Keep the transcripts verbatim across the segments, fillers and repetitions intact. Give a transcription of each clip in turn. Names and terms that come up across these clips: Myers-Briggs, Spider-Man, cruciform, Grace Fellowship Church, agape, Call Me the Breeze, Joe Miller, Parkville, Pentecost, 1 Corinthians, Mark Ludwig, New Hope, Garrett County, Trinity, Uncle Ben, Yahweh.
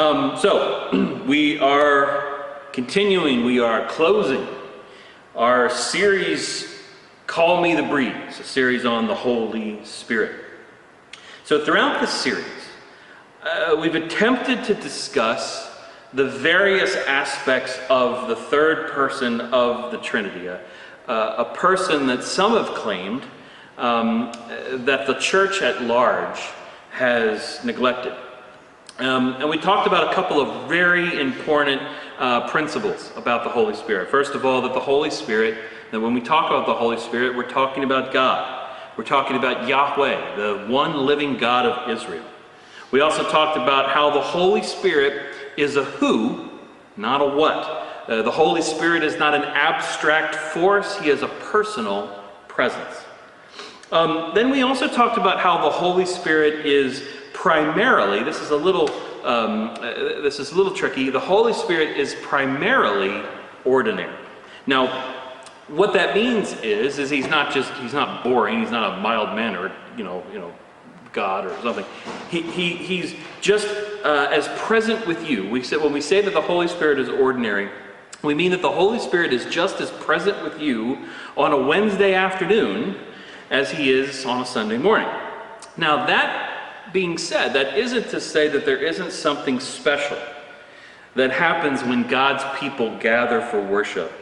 Um, so, we are continuing, we are closing our series, Call Me the Breeze, a series on the Holy Spirit. So throughout this series, uh, we've attempted to discuss the various aspects of the third person of the Trinity, a, uh, a person that some have claimed um, that the church at large has neglected. Um, and we talked about a couple of very important uh, principles about the Holy Spirit. First of all, that the Holy Spirit, that when we talk about the Holy Spirit, we're talking about God. We're talking about Yahweh, the one living God of Israel. We also talked about how the Holy Spirit is a who, not a what. Uh, the Holy Spirit is not an abstract force, he is a personal presence. Um, then we also talked about how the Holy Spirit is primarily, this is a little, um, uh, this is a little tricky, the Holy Spirit is primarily ordinary. Now, what that means is, is he's not just, he's not boring, he's not a mild-mannered, you know, you know, God or something. He, he, he's just uh, as present with you. We said, when we say that the Holy Spirit is ordinary, we mean that the Holy Spirit is just as present with you on a Wednesday afternoon as he is on a Sunday morning. Now that being said, that isn't to say that there isn't something special that happens when God's people gather for worship.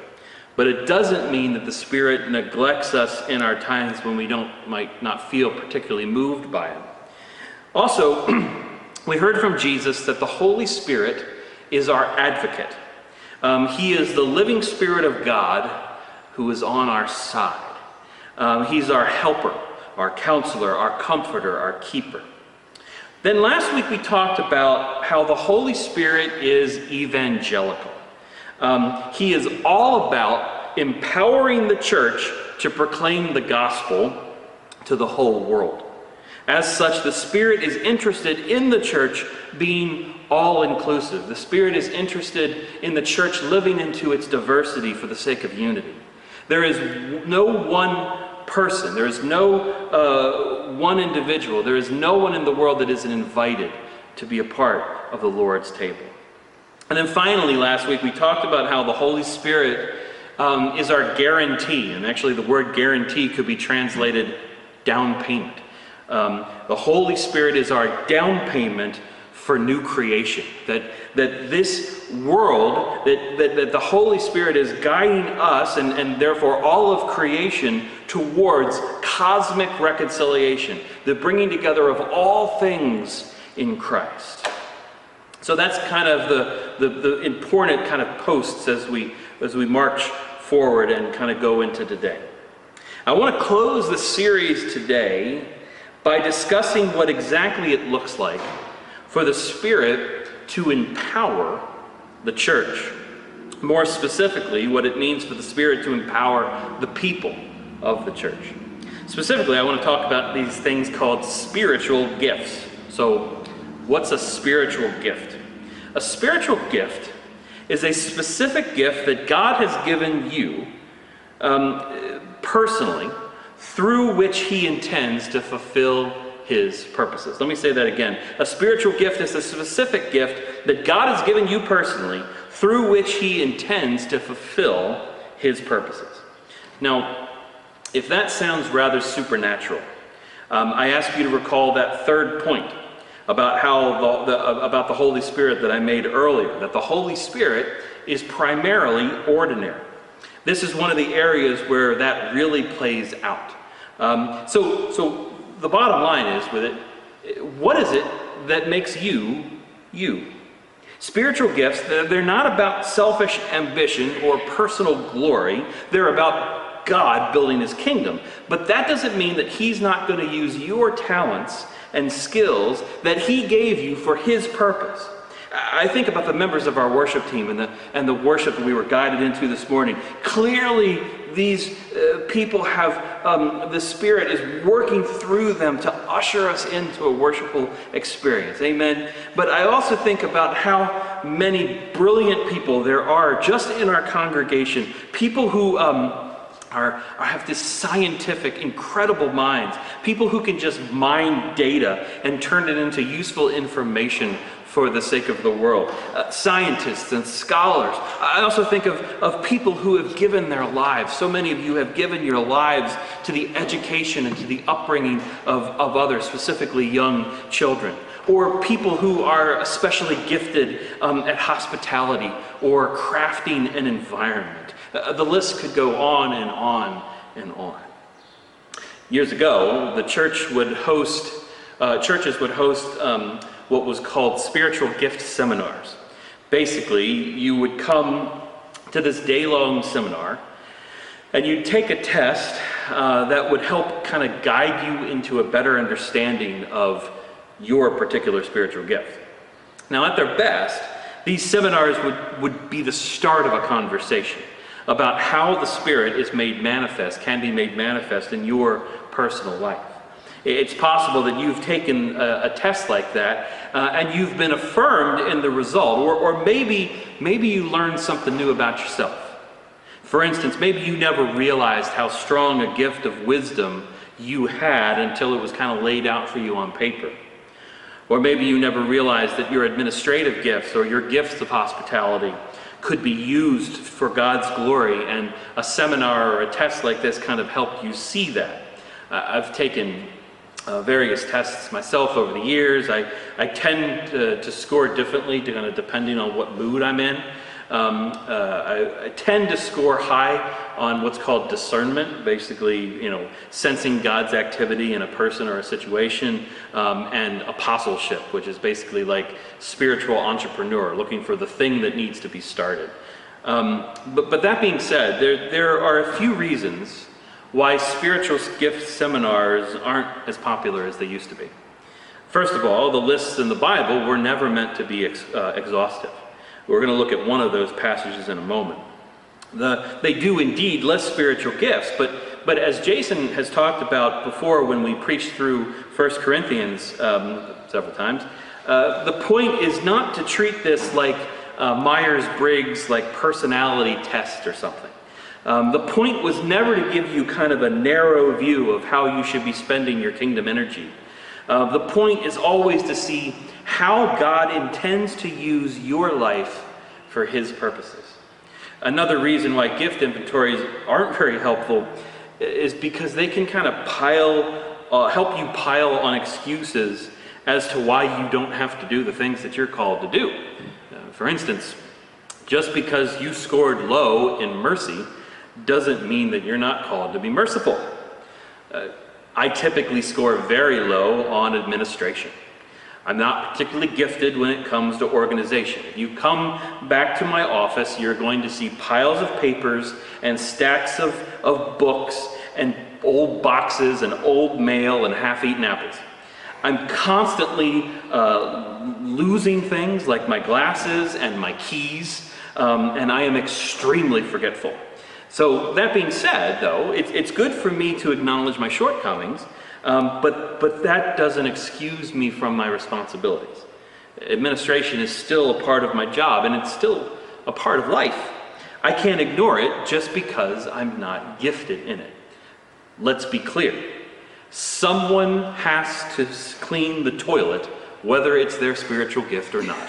But it doesn't mean that the Spirit neglects us in our times when we don't might not feel particularly moved by it. Also, we heard from Jesus that the Holy Spirit is our advocate. Um, he is the living Spirit of God who is on our side. Um, he's our helper, our counselor, our comforter, our keeper. Then last week we talked about how the Holy Spirit is evangelical. Um, he is all about empowering the church to proclaim the gospel to the whole world. As such, the Spirit is interested in the church being all-inclusive. The Spirit is interested in the church living into its diversity for the sake of unity. There is no one person, there is no uh, one individual, there is no one in the world that isn't invited to be a part of the Lord's table. And then finally, last week, we talked about how the Holy Spirit um, is our guarantee. And actually, the word guarantee could be translated down payment. Um, the Holy Spirit is our down payment for new creation. That that this world, that, that, that the Holy Spirit is guiding us, and, and therefore all of creation, towards cosmic reconciliation. The bringing together of all things in Christ. So that's kind of the, the, the important kind of posts as we as we march forward and kind of go into today. I want to close the series today by discussing what exactly it looks like for the Spirit to empower the church. More specifically, what it means for the Spirit to empower the people of the church. Specifically, I want to talk about these things called spiritual gifts. So, what's a spiritual gift? A spiritual gift is a specific gift that God has given you um, personally through which he intends to fulfill his purposes. Let me say that again. A spiritual gift is a specific gift that God has given you personally through which he intends to fulfill his purposes. Now, if that sounds rather supernatural, um, I ask you to recall that third point about how the, the, about the Holy Spirit that I made earlier, that the Holy Spirit is primarily ordinary. This is one of the areas where that really plays out. Um, so, so the bottom line is with it, what is it that makes you, you? Spiritual gifts, they're not about selfish ambition or personal glory. They're about God building his kingdom. But that doesn't mean that he's not going to use your talents and skills that he gave you for his purpose. I think about the members of our worship team and the and the worship that we were guided into this morning. Clearly, these uh, people have, um, the Spirit is working through them to usher us into a worshipful experience. Amen. But I also think about how many brilliant people there are just in our congregation, people who um, Are, are have this scientific, incredible minds. People who can just mine data and turn it into useful information for the sake of the world. Uh, scientists and scholars. I also think of, of people who have given their lives. So many of you have given your lives to the education and to the upbringing of, of others, specifically young children. Or people who are especially gifted um, at hospitality or crafting an environment. Uh, the list could go on and on and on. Years ago, the church would host, uh, churches would host um, what was called spiritual gift seminars. Basically, you would come to this day-long seminar and you'd take a test uh, that would help kind of guide you into a better understanding of your particular spiritual gift. Now, at their best, these seminars would, would be the start of a conversation about how the Spirit is made manifest, can be made manifest in your personal life. It's possible that you've taken a, a test like that uh, and you've been affirmed in the result, or, or maybe, maybe you learned something new about yourself. For instance, maybe you never realized how strong a gift of wisdom you had until it was kind of laid out for you on paper. Or maybe you never realized that your administrative gifts or your gifts of hospitality could be used for God's glory, and a seminar or a test like this kind of helped you see that. Uh, I've taken uh, various tests myself over the years. I, I tend to, to score differently to, kind of depending on what mood I'm in. Um, uh, I, I tend to score high on what's called discernment, basically, you know, sensing God's activity in a person or a situation, um, and apostleship, which is basically like spiritual entrepreneur, looking for the thing that needs to be started. Um, but, but that being said, there, there are a few reasons why spiritual gift seminars aren't as popular as they used to be. First of all, the lists in the Bible were never meant to be ex- uh, exhaustive. We're going to look at one of those passages in a moment. The, they do indeed list spiritual gifts, but, but as Jason has talked about before when we preached through First Corinthians um, several times, uh, the point is not to treat this like uh, Myers-Briggs, like personality test or something. Um, the point was never to give you kind of a narrow view of how you should be spending your kingdom energy. Uh, the point is always to see how God intends to use your life for His purposes. Another reason why gift inventories aren't very helpful is because they can kind of pile, uh, help you pile on excuses as to why you don't have to do the things that you're called to do. Uh, for instance, just because you scored low in mercy doesn't mean that you're not called to be merciful. Uh, I typically score very low on administration. I'm not particularly gifted when it comes to organization. If you come back to my office, you're going to see piles of papers and stacks of, of books and old boxes and old mail and half-eaten apples. I'm constantly uh, losing things like my glasses and my keys, um, and I am extremely forgetful. So that being said, though, it, it's good for me to acknowledge my shortcomings, um, but, but that doesn't excuse me from my responsibilities. Administration is still a part of my job, and it's still a part of life. I can't ignore it just because I'm not gifted in it. Let's be clear. Someone has to clean the toilet, whether it's their spiritual gift or not.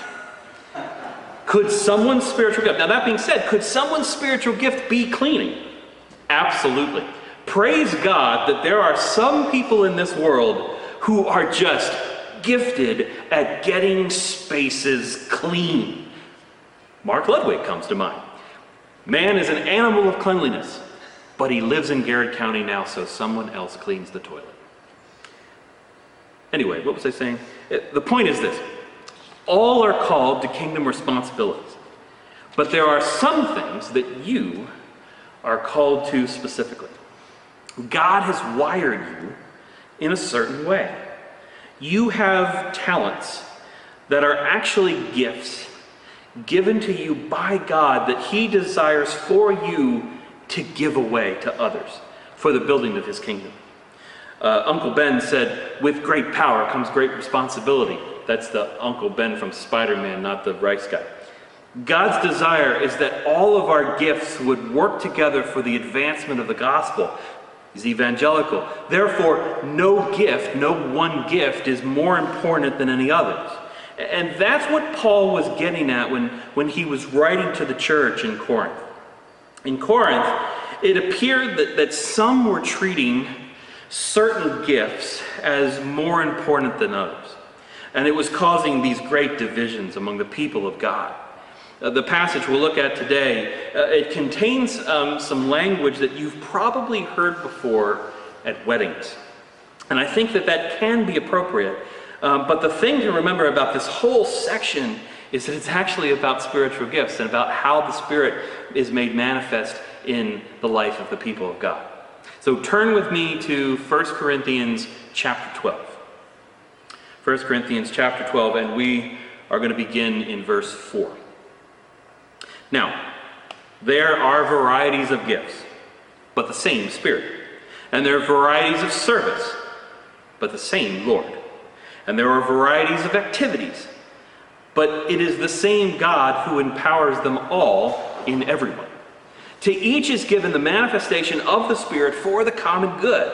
Could someone's spiritual gift, now that being said, could someone's spiritual gift be cleaning? Absolutely. Praise God that there are some people in this world who are just gifted at getting spaces clean. Mark Ludwig comes to mind. Man is an animal of cleanliness, but he lives in Garrett County now, so someone else cleans the toilet. Anyway, what was I saying? The point is this. All are called to kingdom responsibilities, but there are some things that you are called to specifically. God has wired you in a certain way. You have talents that are actually gifts given to you by God that He desires for you to give away to others for the building of His kingdom. Uh, Uncle Ben said, "With great power comes great responsibility." That's the Uncle Ben from Spider-Man, not the rice guy. God's desire is that all of our gifts would work together for the advancement of the gospel. He's evangelical. Therefore, no gift, no one gift is more important than any others. And that's what Paul was getting at when, when he was writing to the church in Corinth. In Corinth, it appeared that, that some were treating certain gifts as more important than others. And it was causing these great divisions among the people of God. Uh, the passage we'll look at today, uh, it contains um, some language that you've probably heard before at weddings. And I think that that can be appropriate. Um, but the thing to remember about this whole section is that it's actually about spiritual gifts and about how the Spirit is made manifest in the life of the people of God. So turn with me to First Corinthians chapter twelve. First Corinthians chapter twelve, and we are going to begin in verse four. Now, there are varieties of gifts, but the same Spirit. And there are varieties of service, but the same Lord. And there are varieties of activities, but it is the same God who empowers them all in everyone. To each is given the manifestation of the Spirit for the common good.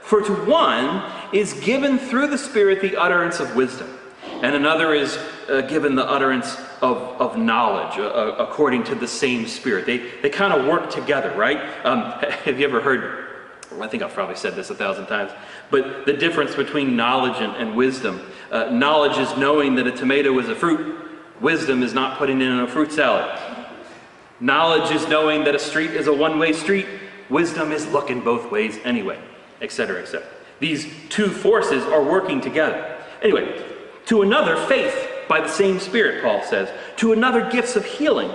For to one is given through the Spirit the utterance of wisdom, and another is uh, given the utterance of, of knowledge uh, according to the same Spirit. They they kind of work together, right? Um, have you ever heard? I think I've probably said this a thousand times, but the difference between knowledge and, and wisdom. Uh, knowledge is knowing that a tomato is a fruit. Wisdom is not putting it in a fruit salad. Knowledge is knowing that a street is a one-way street. Wisdom is looking both ways anyway, et cetera, et cetera. These two forces are working together. Anyway, to another faith by the same Spirit, Paul says. To another gifts of healing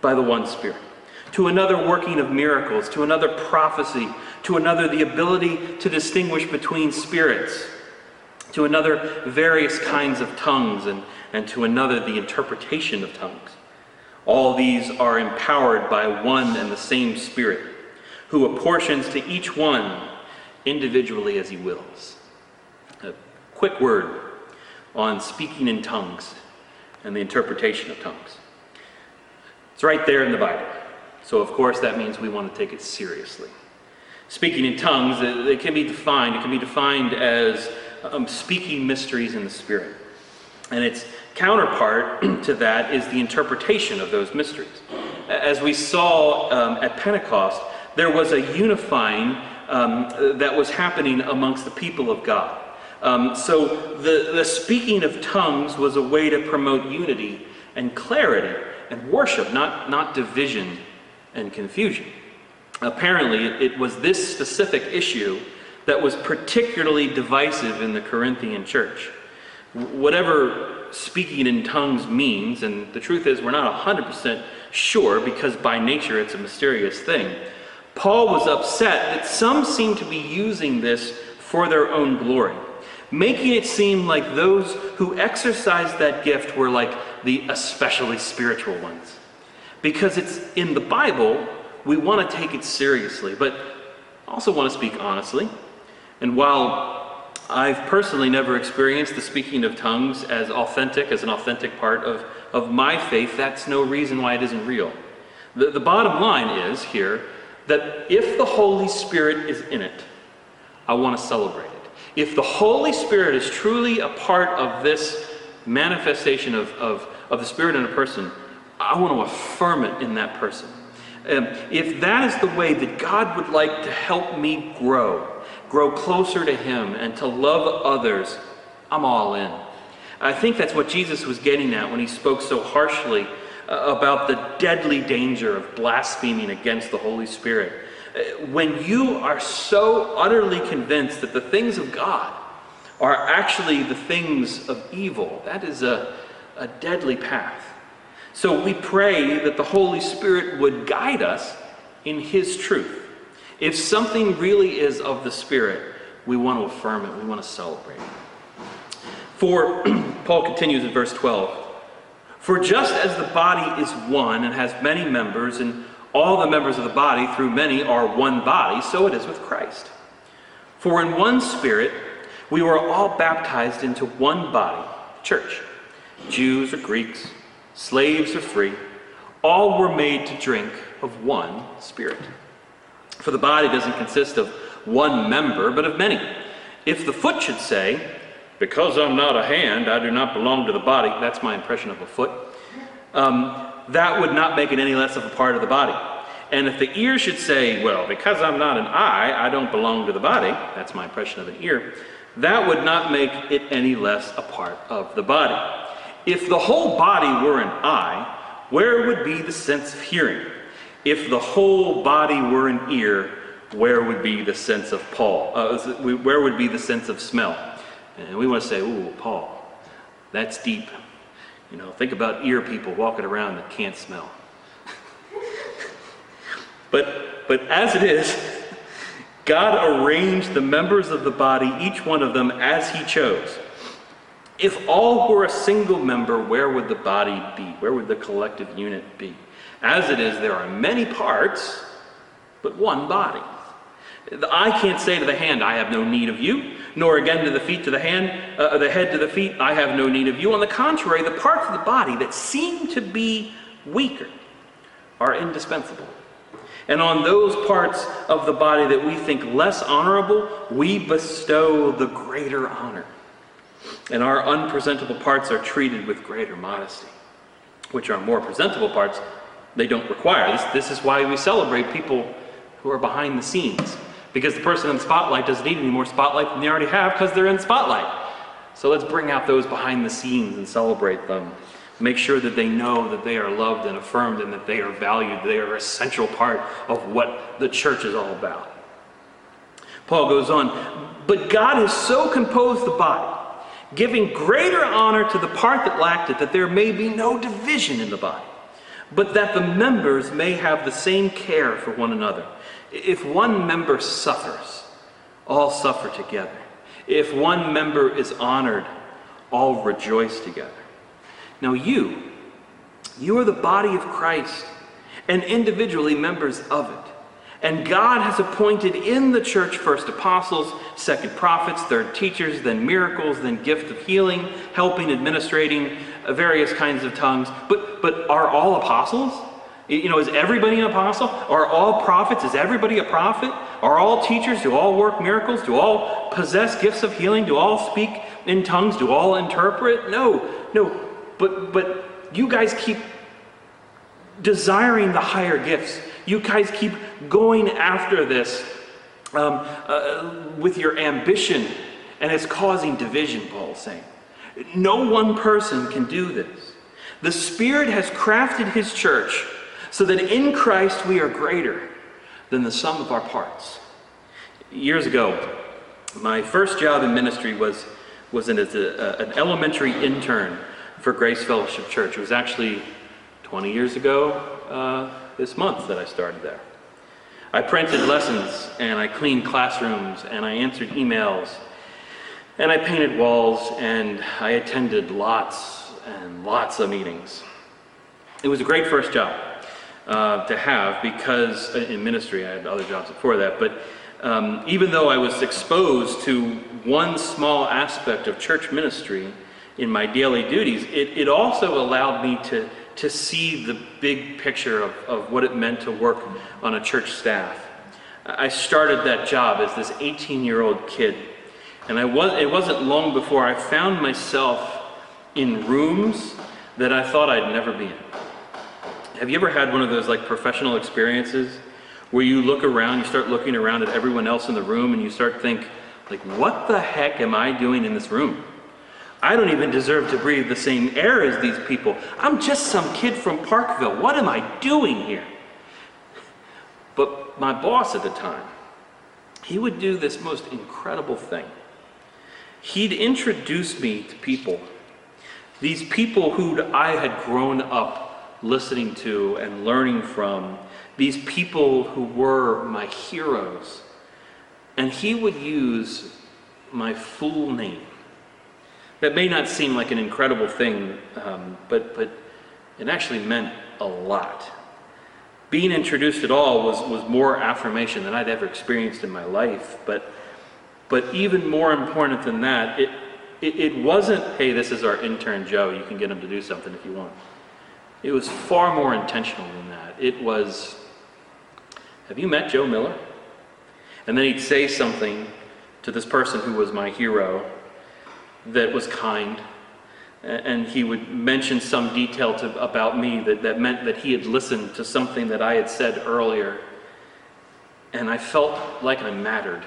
by the one Spirit. To another working of miracles. To another prophecy. To another the ability to distinguish between spirits. To another various kinds of tongues, and, and to another the interpretation of tongues. All these are empowered by one and the same Spirit, who apportions to each one individually as he wills. A quick word on speaking in tongues and the interpretation of tongues. It's right there in the Bible. So of course that means we want to take it seriously. Speaking in tongues, it, it can be defined. It can be defined as um, speaking mysteries in the Spirit. And its counterpart to that is the interpretation of those mysteries. As we saw um, at Pentecost, there was a unifying um, that was happening amongst the people of God. Um, so the, the speaking of tongues was a way to promote unity and clarity and worship, not, not division and confusion. Apparently, it was this specific issue that was particularly divisive in the Corinthian church. Whatever speaking in tongues means, and the truth is we're not one hundred percent sure because by nature it's a mysterious thing, Paul was upset that some seemed to be using this for their own glory, making it seem like those who exercised that gift were like the especially spiritual ones. Because it's in the Bible, we want to take it seriously, but also want to speak honestly. And while I've personally never experienced the speaking of tongues as authentic, as an authentic part of, of my faith, that's no reason why it isn't real. The, the bottom line is here that if the Holy Spirit is in it, I want to celebrate it. If the Holy Spirit is truly a part of this manifestation of, of, of the Spirit in a person, I want to affirm it in that person. Um, if that is the way that God would like to help me grow, grow closer to Him and to love others, I'm all in. I think that's what Jesus was getting at when He spoke so harshly uh, about the deadly danger of blaspheming against the Holy Spirit. When you are so utterly convinced that the things of God are actually the things of evil, that is a, a deadly path. So we pray that the Holy Spirit would guide us in His truth. If something really is of the Spirit, we want to affirm it. We want to celebrate it. For, Paul continues in verse twelve, for just as the body is one and has many members, and all the members of the body through many are one body, so it is with Christ. For in one Spirit we were all baptized into one body, the church. Jews or Greeks, slaves or free, all were made to drink of one Spirit. For the body doesn't consist of one member, but of many. If the foot should say, because I'm not a hand, I do not belong to the body. That's my impression of a foot. Um, that would not make it any less of a part of the body. And if the ear should say, well, because I'm not an eye, I don't belong to the body. That's my impression of an ear. That would not make it any less a part of the body. If the whole body were an eye, where would be the sense of hearing? If the whole body were an ear, where would be the sense of Paul? Uh, where would be the sense of smell? And we want to say, ooh, Paul, that's deep. You know, think about ear people walking around that can't smell. but, but as it is, God arranged the members of the body, each one of them, as he chose. If all were a single member, where would the body be? Where would the collective unit be? As it is, there are many parts, but one body. The eye can't say to the hand, I have no need of you, nor again to the feet to the hand, uh, the head to the feet, I have no need of you. On the contrary, the parts of the body that seem to be weaker are indispensable. And on those parts of the body that we think less honorable, we bestow the greater honor. And our unpresentable parts are treated with greater modesty, which our more presentable parts, they don't require. This, this is why we celebrate people who are behind the scenes, because the person in the spotlight doesn't need any more spotlight than they already have because they're in the spotlight. So let's bring out those behind the scenes and celebrate them. Make sure that they know that they are loved and affirmed and that they are valued. They are an essential part of what the church is all about. Paul goes on, but God has so composed the body, giving greater honor to the part that lacked it, that there may be no division in the body, but that the members may have the same care for one another. If one member suffers, all suffer together. If one member is honored, all rejoice together. Now you, you are the body of Christ, and individually members of it. And God has appointed in the church first apostles, second prophets, third teachers, then miracles, then gift of healing, helping, administrating, various kinds of tongues. But but are all apostles? You know, is everybody an apostle? Are all prophets? Is everybody a prophet? Are all teachers? Do all work miracles? Do all possess gifts of healing? Do all speak in tongues? Do all interpret? No, no. But but you guys keep desiring the higher gifts. You guys keep going after this um, uh, with your ambition, and it's causing division, Paul's saying. No one person can do this. The Spirit has crafted his church so that in Christ we are greater than the sum of our parts. Years ago, my first job in ministry was, was an, as a, an elementary intern for Grace Fellowship Church. It was actually twenty years ago, uh, this month that I started there. I printed lessons, and I cleaned classrooms, and I answered emails, and I painted walls, and I attended lots and lots of meetings. It was a great first job uh, to have, because in ministry I had other jobs before that, but um, even though I was exposed to one small aspect of church ministry in my daily duties, it, it also allowed me to to see the big picture of, of what it meant to work on a church staff. I started that job as this eighteen-year-old kid, and I was, it wasn't long before I found myself in rooms that I thought I'd never be in. Have you ever had one of those like professional experiences where you look around, you start looking around at everyone else in the room, and you start think, like, what the heck am I doing in this room? I don't even deserve to breathe the same air as these people. I'm just some kid from Parkville. What am I doing here? But my boss at the time, he would do this most incredible thing. He'd introduce me to people, these people who I had grown up listening to and learning from, these people who were my heroes. And he would use my full name. That may not seem like an incredible thing, um, but but it actually meant a lot. Being introduced at all was, was more affirmation than I'd ever experienced in my life, but but even more important than that, it, it, it wasn't, hey, this is our intern Joe, you can get him to do something if you want. It was far more intentional than that. It was, have you met Joe Miller? And then he'd say something to this person who was my hero, that was kind. And he would mention some detail to, about me that, that meant that he had listened to something that I had said earlier. And I felt like I mattered.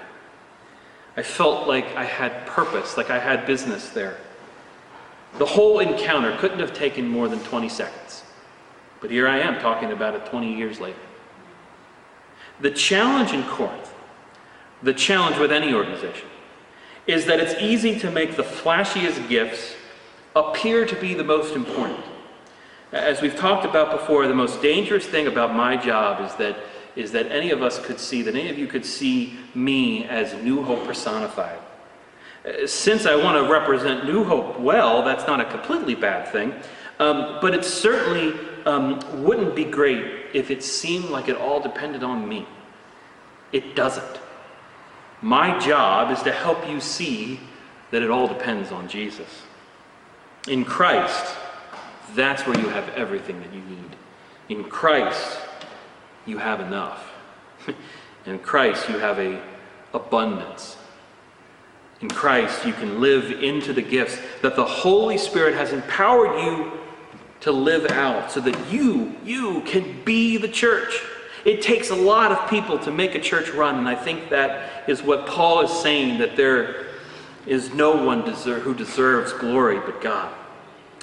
I felt like I had purpose, like I had business there. The whole encounter couldn't have taken more than twenty seconds. But here I am talking about it twenty years later. The challenge in Corinth, the challenge with any organization, is that it's easy to make the flashiest gifts appear to be the most important. As we've talked about before, the most dangerous thing about my job is that is that any of us could see, that any of you could see me as New Hope personified. Since I want to represent New Hope well, that's not a completely bad thing, um, but it certainly um, wouldn't be great if it seemed like it all depended on me. It doesn't. My job is to help you see that it all depends on Jesus. In Christ, that's where you have everything that you need. In Christ, you have enough. In Christ, you have a abundance. In Christ, you can live into the gifts that the Holy Spirit has empowered you to live out so that you, you can be the church. It takes a lot of people to make a church run, and I think that is what Paul is saying, that there is no one deserve, who deserves glory but God.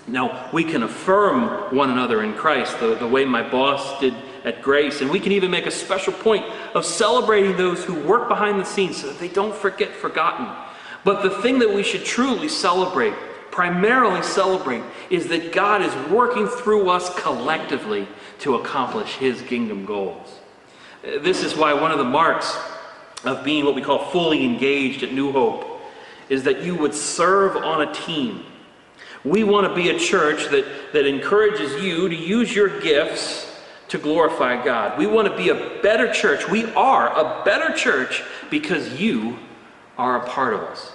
Now, we can affirm one another in Christ, the, the way my boss did at Grace, and we can even make a special point of celebrating those who work behind the scenes so that they don't forget forgotten. But the thing that we should truly celebrate, primarily celebrate, is that God is working through us collectively to accomplish His kingdom goals. This is why one of the marks of being what we call fully engaged at New Hope is that you would serve on a team. We want to be a church that, that encourages you to use your gifts to glorify God. We want to be a better church. We are a better church because you are a part of us.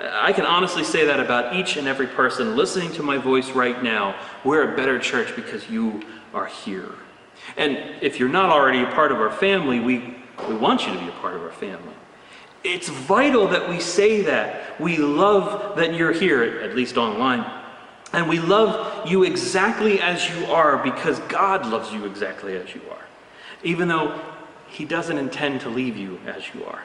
I can honestly say that about each and every person listening to my voice right now. We're a better church because you are here. And if you're not already a part of our family, we, we want you to be a part of our family. It's vital that we say that. We love that you're here, at least online. And we love you exactly as you are because God loves you exactly as you are. Even though He doesn't intend to leave you as you are.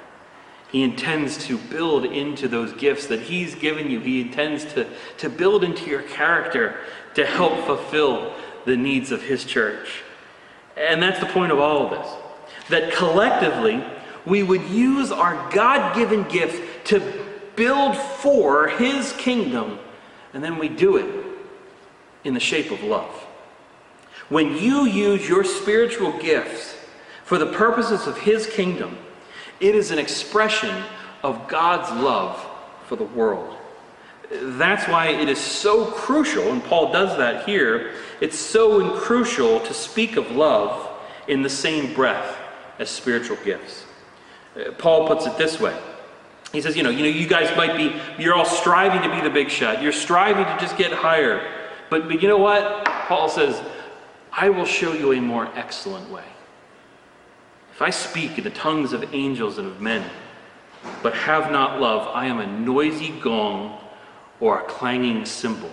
He intends to build into those gifts that He's given you. He intends to, to build into your character to help fulfill the needs of His church. And that's the point of all of this. That collectively, we would use our God-given gifts to build for His kingdom. And then we do it in the shape of love. When you use your spiritual gifts for the purposes of His kingdom, it is an expression of God's love for the world. That's why it is so crucial, and Paul does that here, it's so crucial to speak of love in the same breath as spiritual gifts. Paul puts it this way. He says, you know, you know, you guys might be, you're all striving to be the big shot. You're striving to just get higher. But, but you know what? Paul says, I will show you a more excellent way. If I speak in the tongues of angels and of men, but have not love, I am a noisy gong or a clanging cymbal.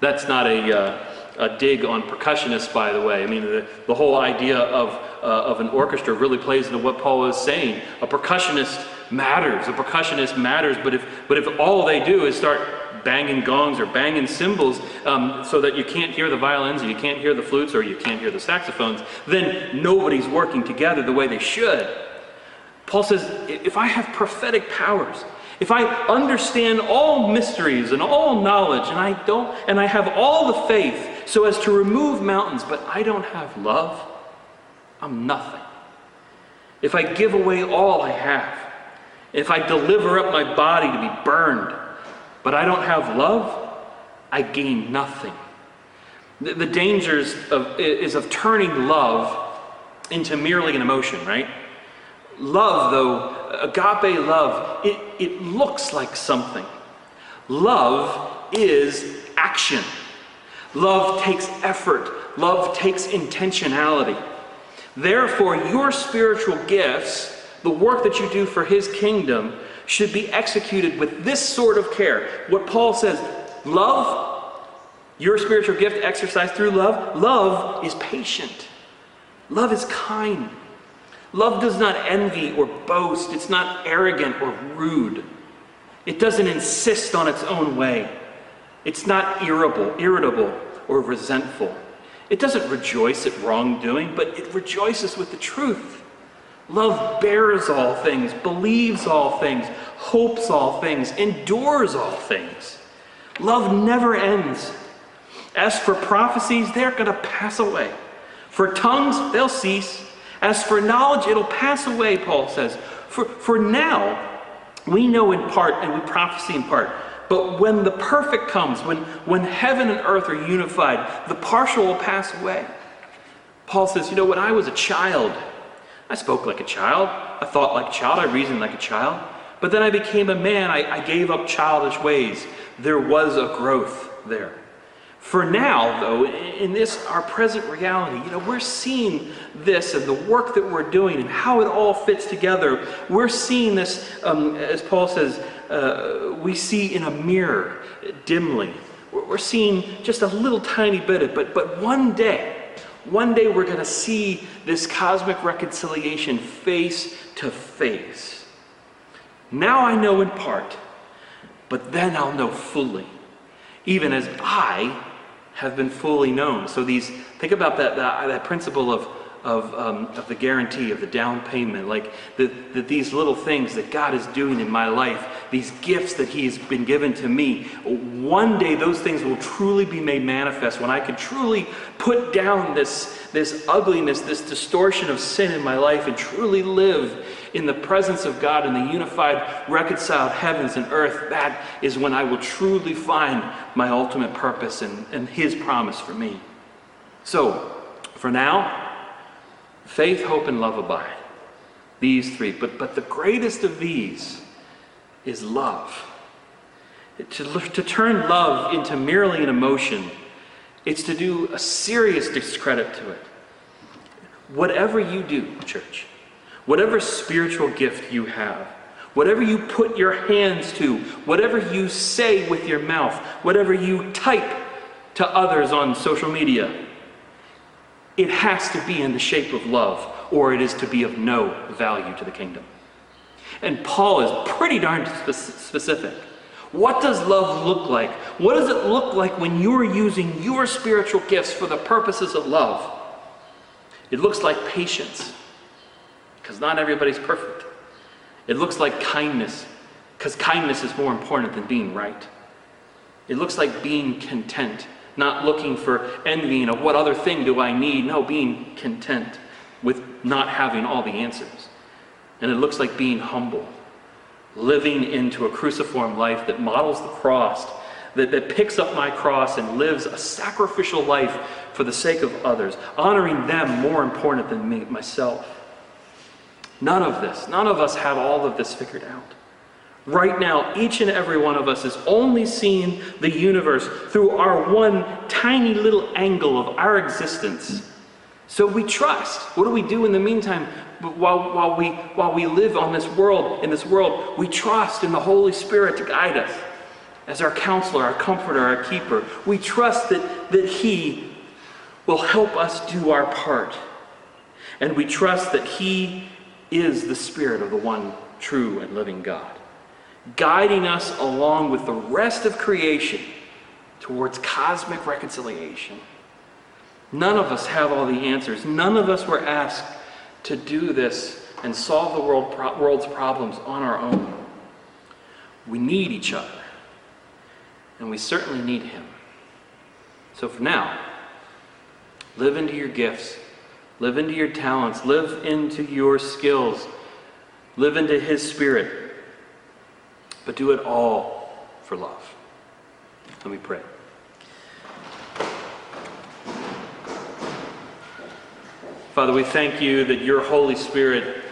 That's not a uh, a dig on percussionists, by the way. I mean, the, the whole idea of uh, of an orchestra really plays into what Paul is saying. A percussionist matters. A percussionist matters, but if but if all they do is start banging gongs or banging cymbals um, so that you can't hear the violins or you can't hear the flutes or you can't hear the saxophones, then nobody's working together the way they should. Paul says, if I have prophetic powers, if I understand all mysteries and all knowledge, and I don't, and I have all the faith so as to remove mountains, but I don't have love, I'm nothing. If I give away all I have, if I deliver up my body to be burned, but I don't have love, I gain nothing. The, the dangers of, is of turning love into merely an emotion, right? Love, though, agape love, it, it looks like something. Love is action. Love takes effort. Love takes intentionality. Therefore, your spiritual gifts, the work that you do for His kingdom, should be executed with this sort of care. What Paul says, love, your spiritual gift exercised through love, love is patient. Love is kind. Love does not envy or boast. It's not arrogant or rude. It doesn't insist on its own way. It's not irritable, irritable or resentful. It doesn't rejoice at wrongdoing, but it rejoices with the truth. Love bears all things, believes all things, hopes all things, endures all things. Love never ends. As for prophecies, they're going to pass away. For tongues, they'll cease. As for knowledge, it'll pass away, Paul says. For, for now, we know in part and we prophesy in part. But when the perfect comes, when, when heaven and earth are unified, the partial will pass away. Paul says, you know, when I was a child, I spoke like a child, I thought like a child, I reasoned like a child. But then I became a man, I, I gave up childish ways. There was a growth there. For now, though, in this, our present reality, you know, we're seeing this and the work that we're doing and how it all fits together. We're seeing this, um, as Paul says, uh, we see in a mirror, dimly. We're seeing just a little tiny bit of it, but, but one day, one day we're going to see this cosmic reconciliation face to face. Now I know in part, but then I'll know fully, even as I have been fully known. So these, think about that that, that principle of of, um, of the guarantee, of the down payment, like the, the, these little things that God is doing in my life, these gifts that he has been given to me. One day those things will truly be made manifest when I can truly put down this, this ugliness, this distortion of sin in my life and truly live in the presence of God in the unified, reconciled heavens and earth. That is when I will truly find my ultimate purpose and, and his promise for me. So, for now, faith, hope, and love abide. These three. But but the greatest of these is love. To, to turn love into merely an emotion, it's to do a serious discredit to it. Whatever you do, church, whatever spiritual gift you have, whatever you put your hands to, whatever you say with your mouth, whatever you type to others on social media, it has to be in the shape of love, or it is to be of no value to the kingdom. And Paul is pretty darn spe- specific. What does love look like? What does it look like when you're using your spiritual gifts for the purposes of love? It looks like patience, because not everybody's perfect. It looks like kindness, because kindness is more important than being right. It looks like being content. Not looking for envy and what other thing do I need. No, being content with not having all the answers. And it looks like being humble, living into a cruciform life that models the cross, that, that picks up my cross and lives a sacrificial life for the sake of others, honoring them more important than me, myself. None of this, none of us have all of this figured out. Right now, each and every one of us is only seeing the universe through our one tiny little angle of our existence. So we trust. What do we do in the meantime? While, while, we, while we live on this world, in this world, we trust in the Holy Spirit to guide us as our counselor, our comforter, our keeper. We trust that, that He will help us do our part. And we trust that He is the Spirit of the one true and living God, guiding us along with the rest of creation towards cosmic reconciliation. None of us have all the answers. None of us were asked to do this and solve the world pro- world's problems on our own. We need each other, and we certainly need Him. So for now, live into your gifts, live into your talents, live into your skills, live into His Spirit, but do it all for love. Let me pray. Father, we thank you that your Holy Spirit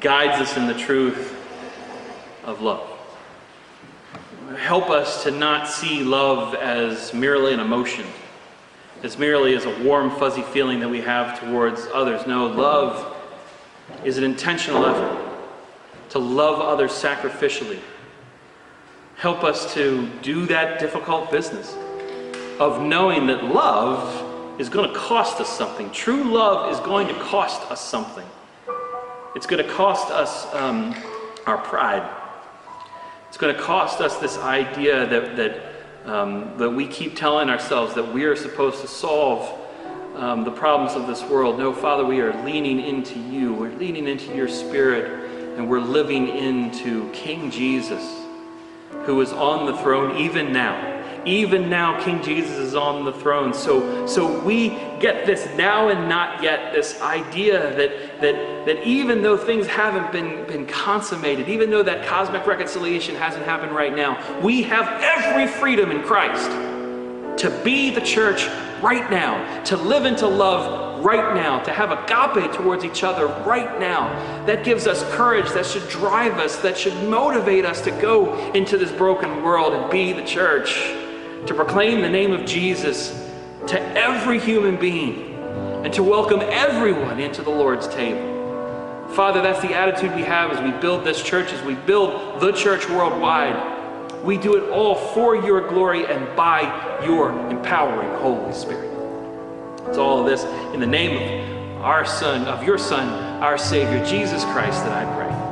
guides us in the truth of love. Help us to not see love as merely an emotion, as merely as a warm, fuzzy feeling that we have towards others. No, love is an intentional effort to love others sacrificially. Help us to do that difficult business of knowing that love is going to cost us something. True love is going to cost us something. It's going to cost us um, our pride. It's going to cost us this idea that that, um, that we keep telling ourselves that we are supposed to solve um, the problems of this world. No, Father, we are leaning into you. We're leaning into your Spirit, and we're living into King Jesus, who is on the throne even now. Even now, King Jesus is on the throne. So, so we get this now and not yet, this idea that, that, that even though things haven't been, been consummated, even though that cosmic reconciliation hasn't happened right now, we have every freedom in Christ to be the church right now, to live into love right now, to have agape towards each other right now. That gives us courage, that should drive us, that should motivate us to go into this broken world and be the church, to proclaim the name of Jesus to every human being, and to welcome everyone into the Lord's table. Father, that's the attitude we have as we build this church, as we build the church worldwide. We do it all for your glory and by your empowering Holy Spirit. It's all of this in the name of our Son, of your Son, our Savior, Jesus Christ, that I pray.